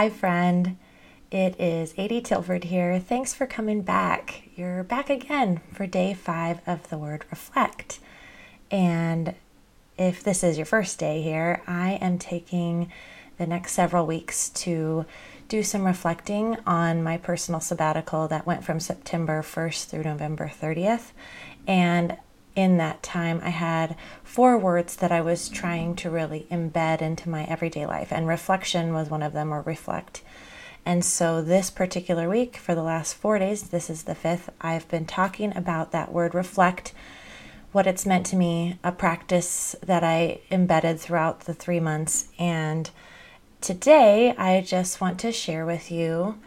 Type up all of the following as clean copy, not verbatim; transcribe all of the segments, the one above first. Hi friend, it is Adi Tilford here. Thanks for coming back. You're back again for day 5 of the Word Reflect. And if this is your first day here, I am taking the next several weeks to do some reflecting on my personal sabbatical that went from September 1st through November 30th. And in that time, I had 4 words that I was trying to really embed into my everyday life, and reflection was one of them, or reflect. And so this particular week, for the last 4 days, this is the 5th, I've been talking about that word reflect, what it's meant to me, a practice that I embedded throughout the 3 months. And today, I just want to share with you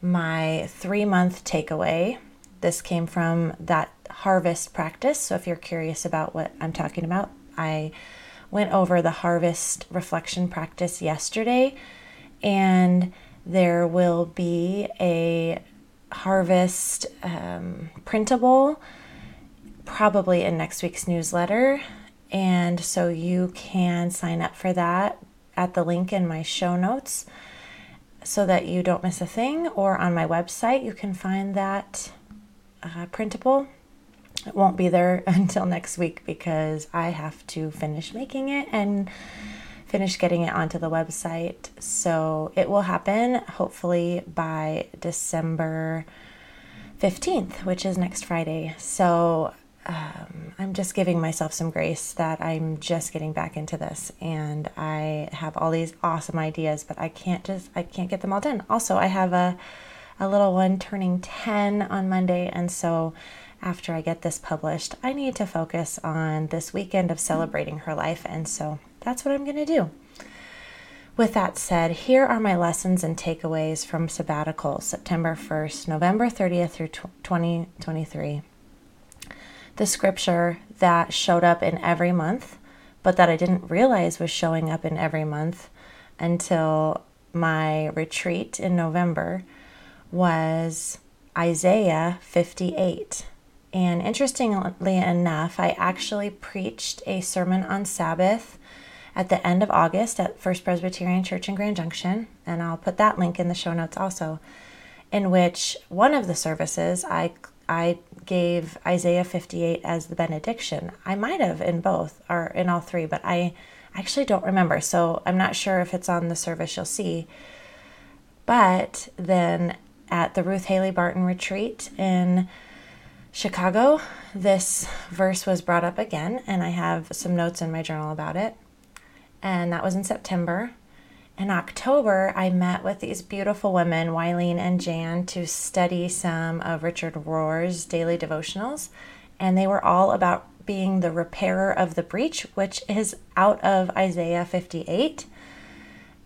my 3-month takeaway. This came from that harvest practice. So if you're curious about what I'm talking about, I went over the harvest reflection practice yesterday, and there will be a harvest printable probably in next week's newsletter. And so you can sign up for that at the link in my show notes so that you don't miss a thing, or on my website, you can find that printable. It won't be there until next week because I have to finish making it and finish getting it onto the website. So it will happen hopefully by December 15th, which is next Friday. So I'm just giving myself some grace that I'm just getting back into this, and I have all these awesome ideas, but I can't get them all done. Also, I have a little one turning 10 on Monday, and so after I get this published, I need to focus on this weekend of celebrating her life, and so that's what I'm going to do. With that said, here are my lessons and takeaways from sabbatical, September 1st, November 30th through 2023. The scripture that showed up in every month, but that I didn't realize was showing up in every month until my retreat in November, was Isaiah 58. And interestingly enough, I actually preached a sermon on Sabbath at the end of August at First Presbyterian Church in Grand Junction, and I'll put that link in the show notes also, in which one of the services I gave Isaiah 58 as the benediction. I might have in both, or in all 3, but I actually don't remember, so I'm not sure if it's on the service you'll see. But then at the Ruth Haley Barton retreat in Chicago, this verse was brought up again, and I have some notes in my journal about it. And that was in September. In October, I met with these beautiful women, Wylene and Jan, to study some of Richard Rohr's daily devotionals. And they were all about being the repairer of the breach, which is out of Isaiah 58.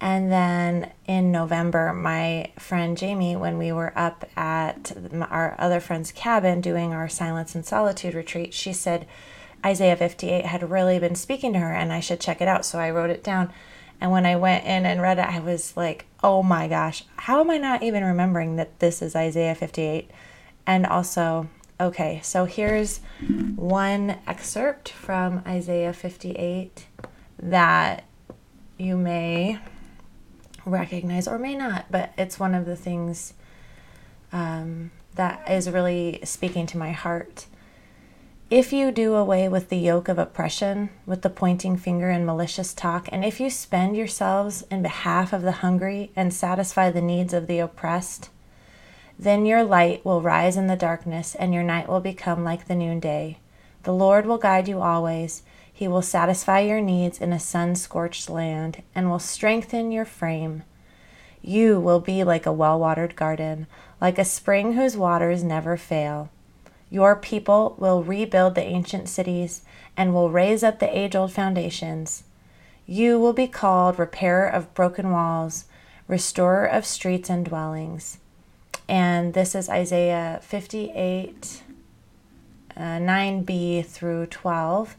And then in November, my friend Jamie, when we were up at our other friend's cabin doing our silence and solitude retreat, she said Isaiah 58 had really been speaking to her and I should check it out. So I wrote it down. And when I went in and read it, I was like, oh my gosh, how am I not even remembering that this is Isaiah 58? And also, okay, so here's one excerpt from Isaiah 58 that you may recognize or may not, but it's one of the things that is really speaking to my heart. If you do away with the yoke of oppression, with the pointing finger and malicious talk, and if you spend yourselves in behalf of the hungry and satisfy the needs of the oppressed, then your light will rise in the darkness and your night will become like the noonday. The Lord will guide you always. He will satisfy your needs in a sun-scorched land and will strengthen your frame. You will be like a well-watered garden, like a spring whose waters never fail. Your people will rebuild the ancient cities and will raise up the age-old foundations. You will be called repairer of broken walls, restorer of streets and dwellings. And this is Isaiah 58, 9b through 12.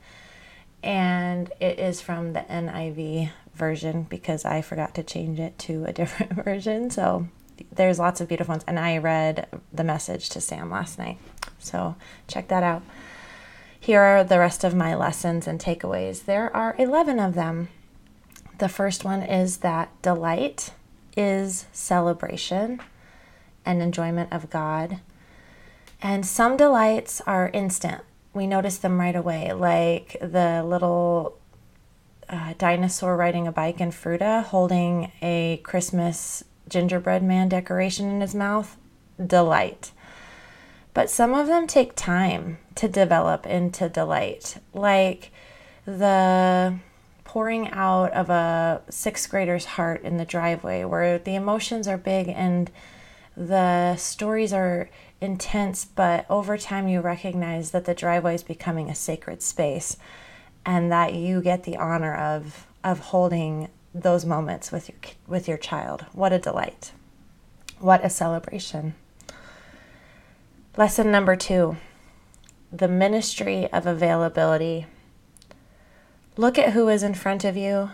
And it is from the NIV version because I forgot to change it to a different version. So there's lots of beautiful ones. And I read the message to Sam last night. So check that out. Here are the rest of my lessons and takeaways. There are 11 of them. The first one is that delight is celebration and enjoyment of God. And some delights are instant. We notice them right away, like the little dinosaur riding a bike in Fruita, holding a Christmas gingerbread man decoration in his mouth. Delight. But some of them take time to develop into delight, like the pouring out of a sixth grader's heart in the driveway, where the emotions are big and the stories are intense, but over time you recognize that the driveway is becoming a sacred space and that you get the honor of holding those moments with your child. What a delight. What a celebration. Lesson number 2, the ministry of availability. Look at who is in front of you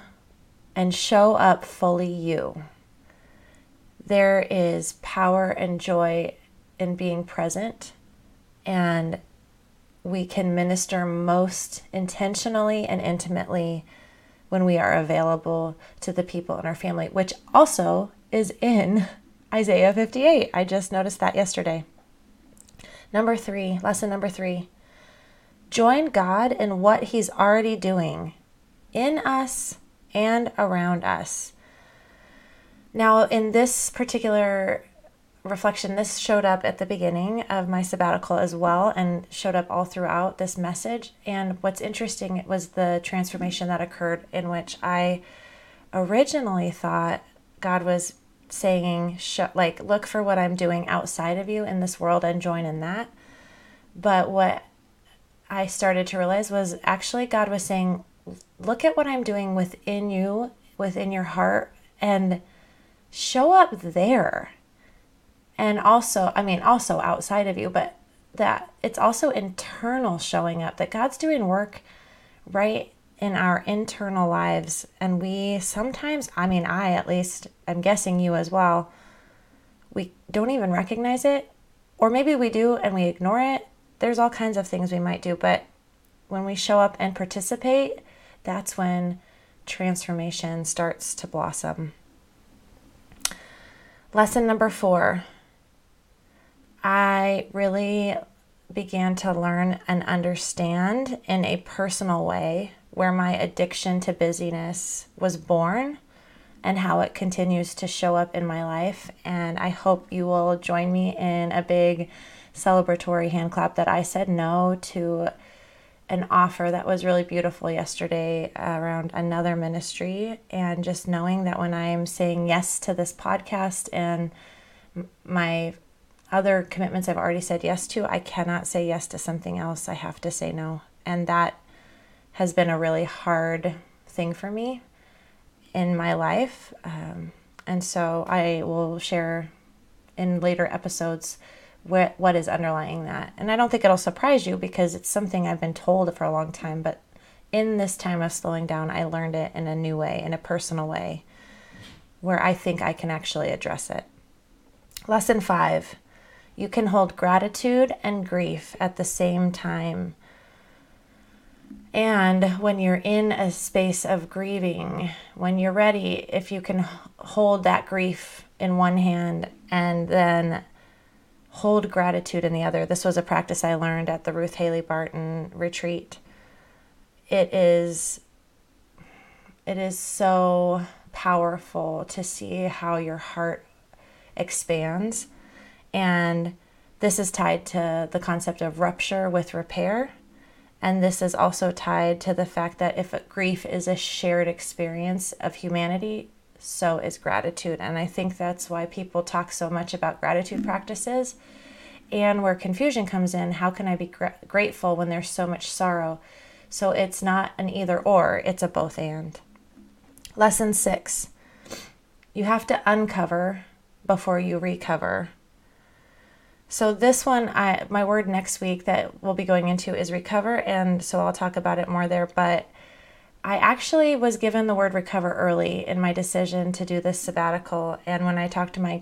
and show up fully you. There is power and joy in being present, and we can minister most intentionally and intimately when we are available to the people in our family, which also is in Isaiah 58. I just noticed that yesterday. Lesson number 3, join God in what He's already doing in us and around us. Now, in this particular reflection, this showed up at the beginning of my sabbatical as well, and showed up all throughout this message. And what's interesting was the transformation that occurred, in which I originally thought God was saying, look for what I'm doing outside of you in this world and join in that. But what I started to realize was actually God was saying, look at what I'm doing within you, within your heart, and show up there. And also outside of you, but that it's also internal showing up, that God's doing work right in our internal lives. And we sometimes, I at least, I'm guessing you as well, we don't even recognize it, or maybe we do and we ignore it. There's all kinds of things we might do, but when we show up and participate, that's when transformation starts to blossom. Lesson number 4, I really began to learn and understand in a personal way where my addiction to busyness was born and how it continues to show up in my life. And I hope you will join me in a big celebratory hand clap that I said no to an offer that was really beautiful yesterday around another ministry. And just knowing that when I'm saying yes to this podcast and my other commitments I've already said yes to, I cannot say yes to something else. I have to say no. And that has been a really hard thing for me in my life. And so I will share in later episodes what is underlying that. And I don't think it'll surprise you, because it's something I've been told for a long time. But in this time of slowing down, I learned it in a new way, in a personal way, where I think I can actually address it. Lesson 5. You can hold gratitude and grief at the same time. And when you're in a space of grieving, when you're ready, if you can hold that grief in one hand and then hold gratitude in the other. This was a practice I learned at the Ruth Haley Barton retreat. It is so powerful to see how your heart expands. And this is tied to the concept of rupture with repair. And this is also tied to the fact that if grief is a shared experience of humanity, so is gratitude. And I think that's why people talk so much about gratitude practices, and where confusion comes in. How can I be grateful when there's so much sorrow? So it's not an either or, it's a both and. Lesson 6, you have to uncover before you recover. So this one, my word next week that we'll be going into is recover, and so I'll talk about it more there. But I actually was given the word recover early in my decision to do this sabbatical. And when I talked to my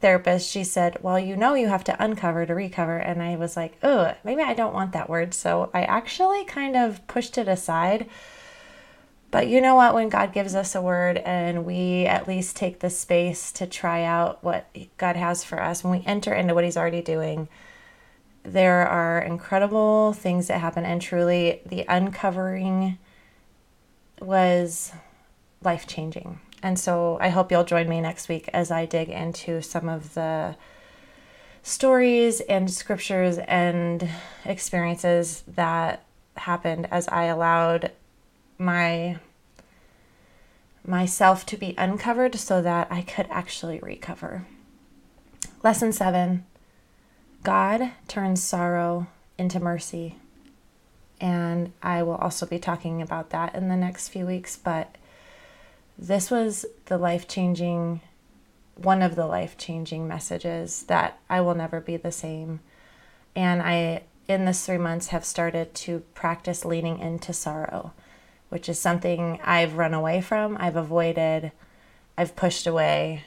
therapist, she said, well, you have to uncover to recover. And I was like, oh, maybe I don't want that word. So I actually kind of pushed it aside. But you know what? When God gives us a word and we at least take the space to try out what God has for us, when we enter into what He's already doing, there are incredible things that happen. And truly, the uncovering was life-changing. And so I hope you'll join me next week as I dig into some of the stories and scriptures and experiences that happened as I allowed myself to be uncovered so that I could actually recover. Lesson 7, God turns sorrow into mercy. And I will also be talking about that in the next few weeks, but this was one of the life-changing messages that I will never be the same. And I, in this 3 months, have started to practice leaning into sorrow, which is something I've run away from, I've avoided, I've pushed away.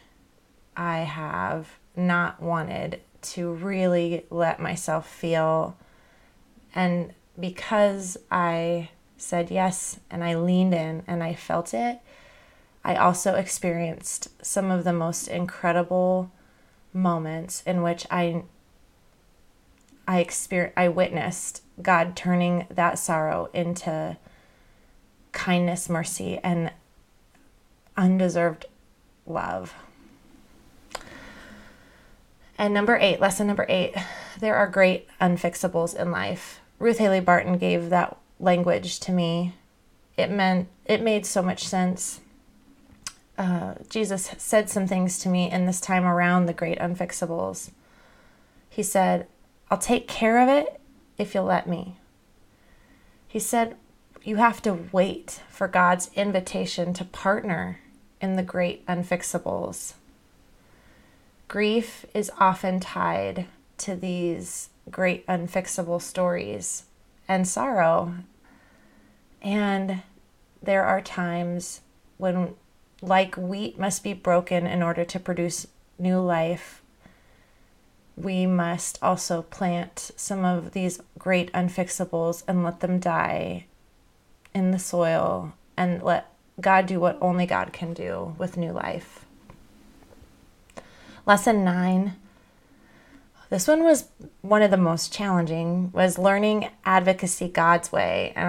I have not wanted to really let myself feel. And because I said yes and I leaned in and I felt it, I also experienced some of the most incredible moments in which I witnessed God turning that sorrow into kindness, mercy, and undeserved love. And lesson number 8, there are great unfixables in life. Ruth Haley Barton gave that language to me. It made so much sense. Jesus said some things to me in this time around the great unfixables. He said, "I'll take care of it if you'll let me." He said, you have to wait for God's invitation to partner in the great unfixables. Grief is often tied to these great unfixable stories and sorrow. And there are times when, like wheat must be broken in order to produce new life, we must also plant some of these great unfixables and let them die in the soil and let God do what only God can do with new life. Lesson 9. This one was one of the most challenging, was learning advocacy God's way. And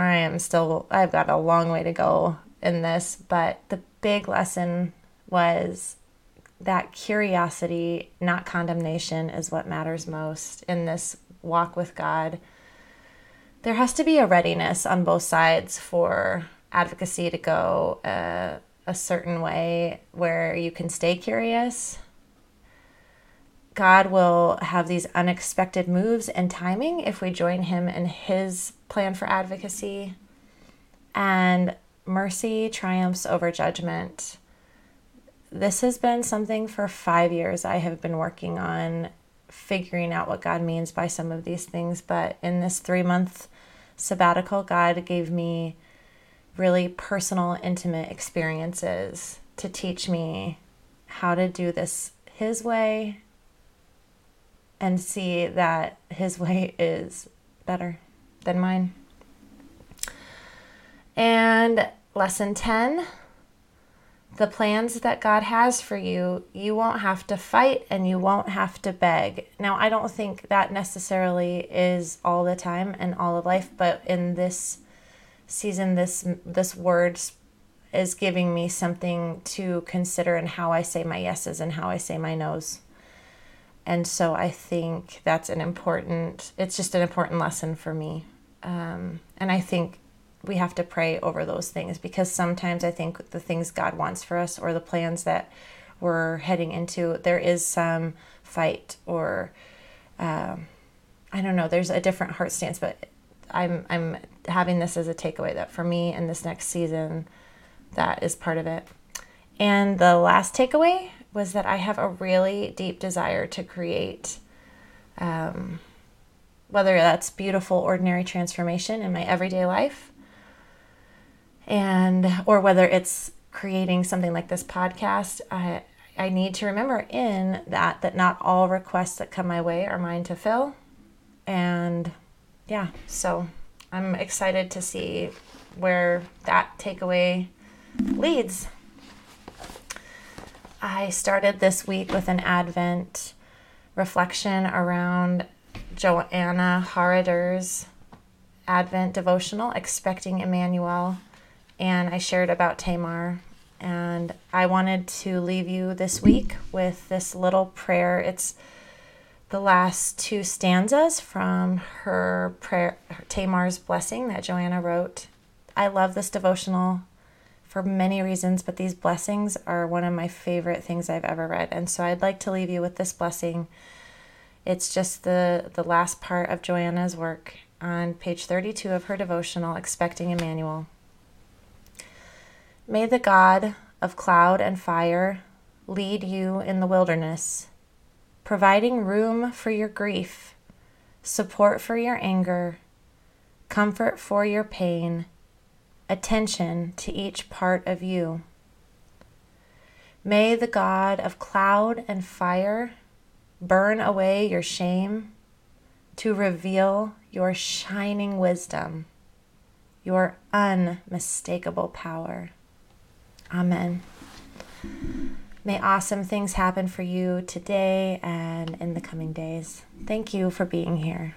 I've got a long way to go in this, but the big lesson was that curiosity, not condemnation, is what matters most in this walk with God. There has to be a readiness on both sides for advocacy to go a certain way where you can stay curious. God will have these unexpected moves and timing if we join Him in His plan for advocacy. And mercy triumphs over judgment. This has been something for 5 years I have been working on, figuring out what God means by some of these things. But in this 3-month sabbatical, God gave me really personal, intimate experiences to teach me how to do this His way and see that His way is better than mine. And lesson 10, the plans that God has for you, you won't have to fight and you won't have to beg. Now, I don't think that necessarily is all the time and all of life, but in this season, this word is giving me something to consider in how I say my yeses and how I say my nos. And so I think that's an important lesson for me. And I think we have to pray over those things, because sometimes I think the things God wants for us or the plans that we're heading into, there is some fight or, there's a different heart stance, but I'm having this as a takeaway that for me in this next season, that is part of it. And the last takeaway was that I have a really deep desire to create, whether that's beautiful, ordinary transformation in my everyday life, or whether it's creating something like this podcast, I need to remember in that not all requests that come my way are mine to fill. And so I'm excited to see where that takeaway leads. I started this week with an Advent reflection around Joanna Harrader's Advent devotional, Expecting Emmanuel, and I shared about Tamar. And I wanted to leave you this week with this little prayer. It's the last two stanzas from her prayer, Tamar's blessing that Joanna wrote. I love this devotional for many reasons, but these blessings are one of my favorite things I've ever read. And so I'd like to leave you with this blessing. It's just the last part of Joanna's work on page 32 of her devotional, Expecting Emmanuel. May the God of cloud and fire lead you in the wilderness, providing room for your grief, support for your anger, comfort for your pain, attention to each part of you. May the God of cloud and fire burn away your shame to reveal your shining wisdom, your unmistakable power. Amen. May awesome things happen for you today and in the coming days. Thank you for being here.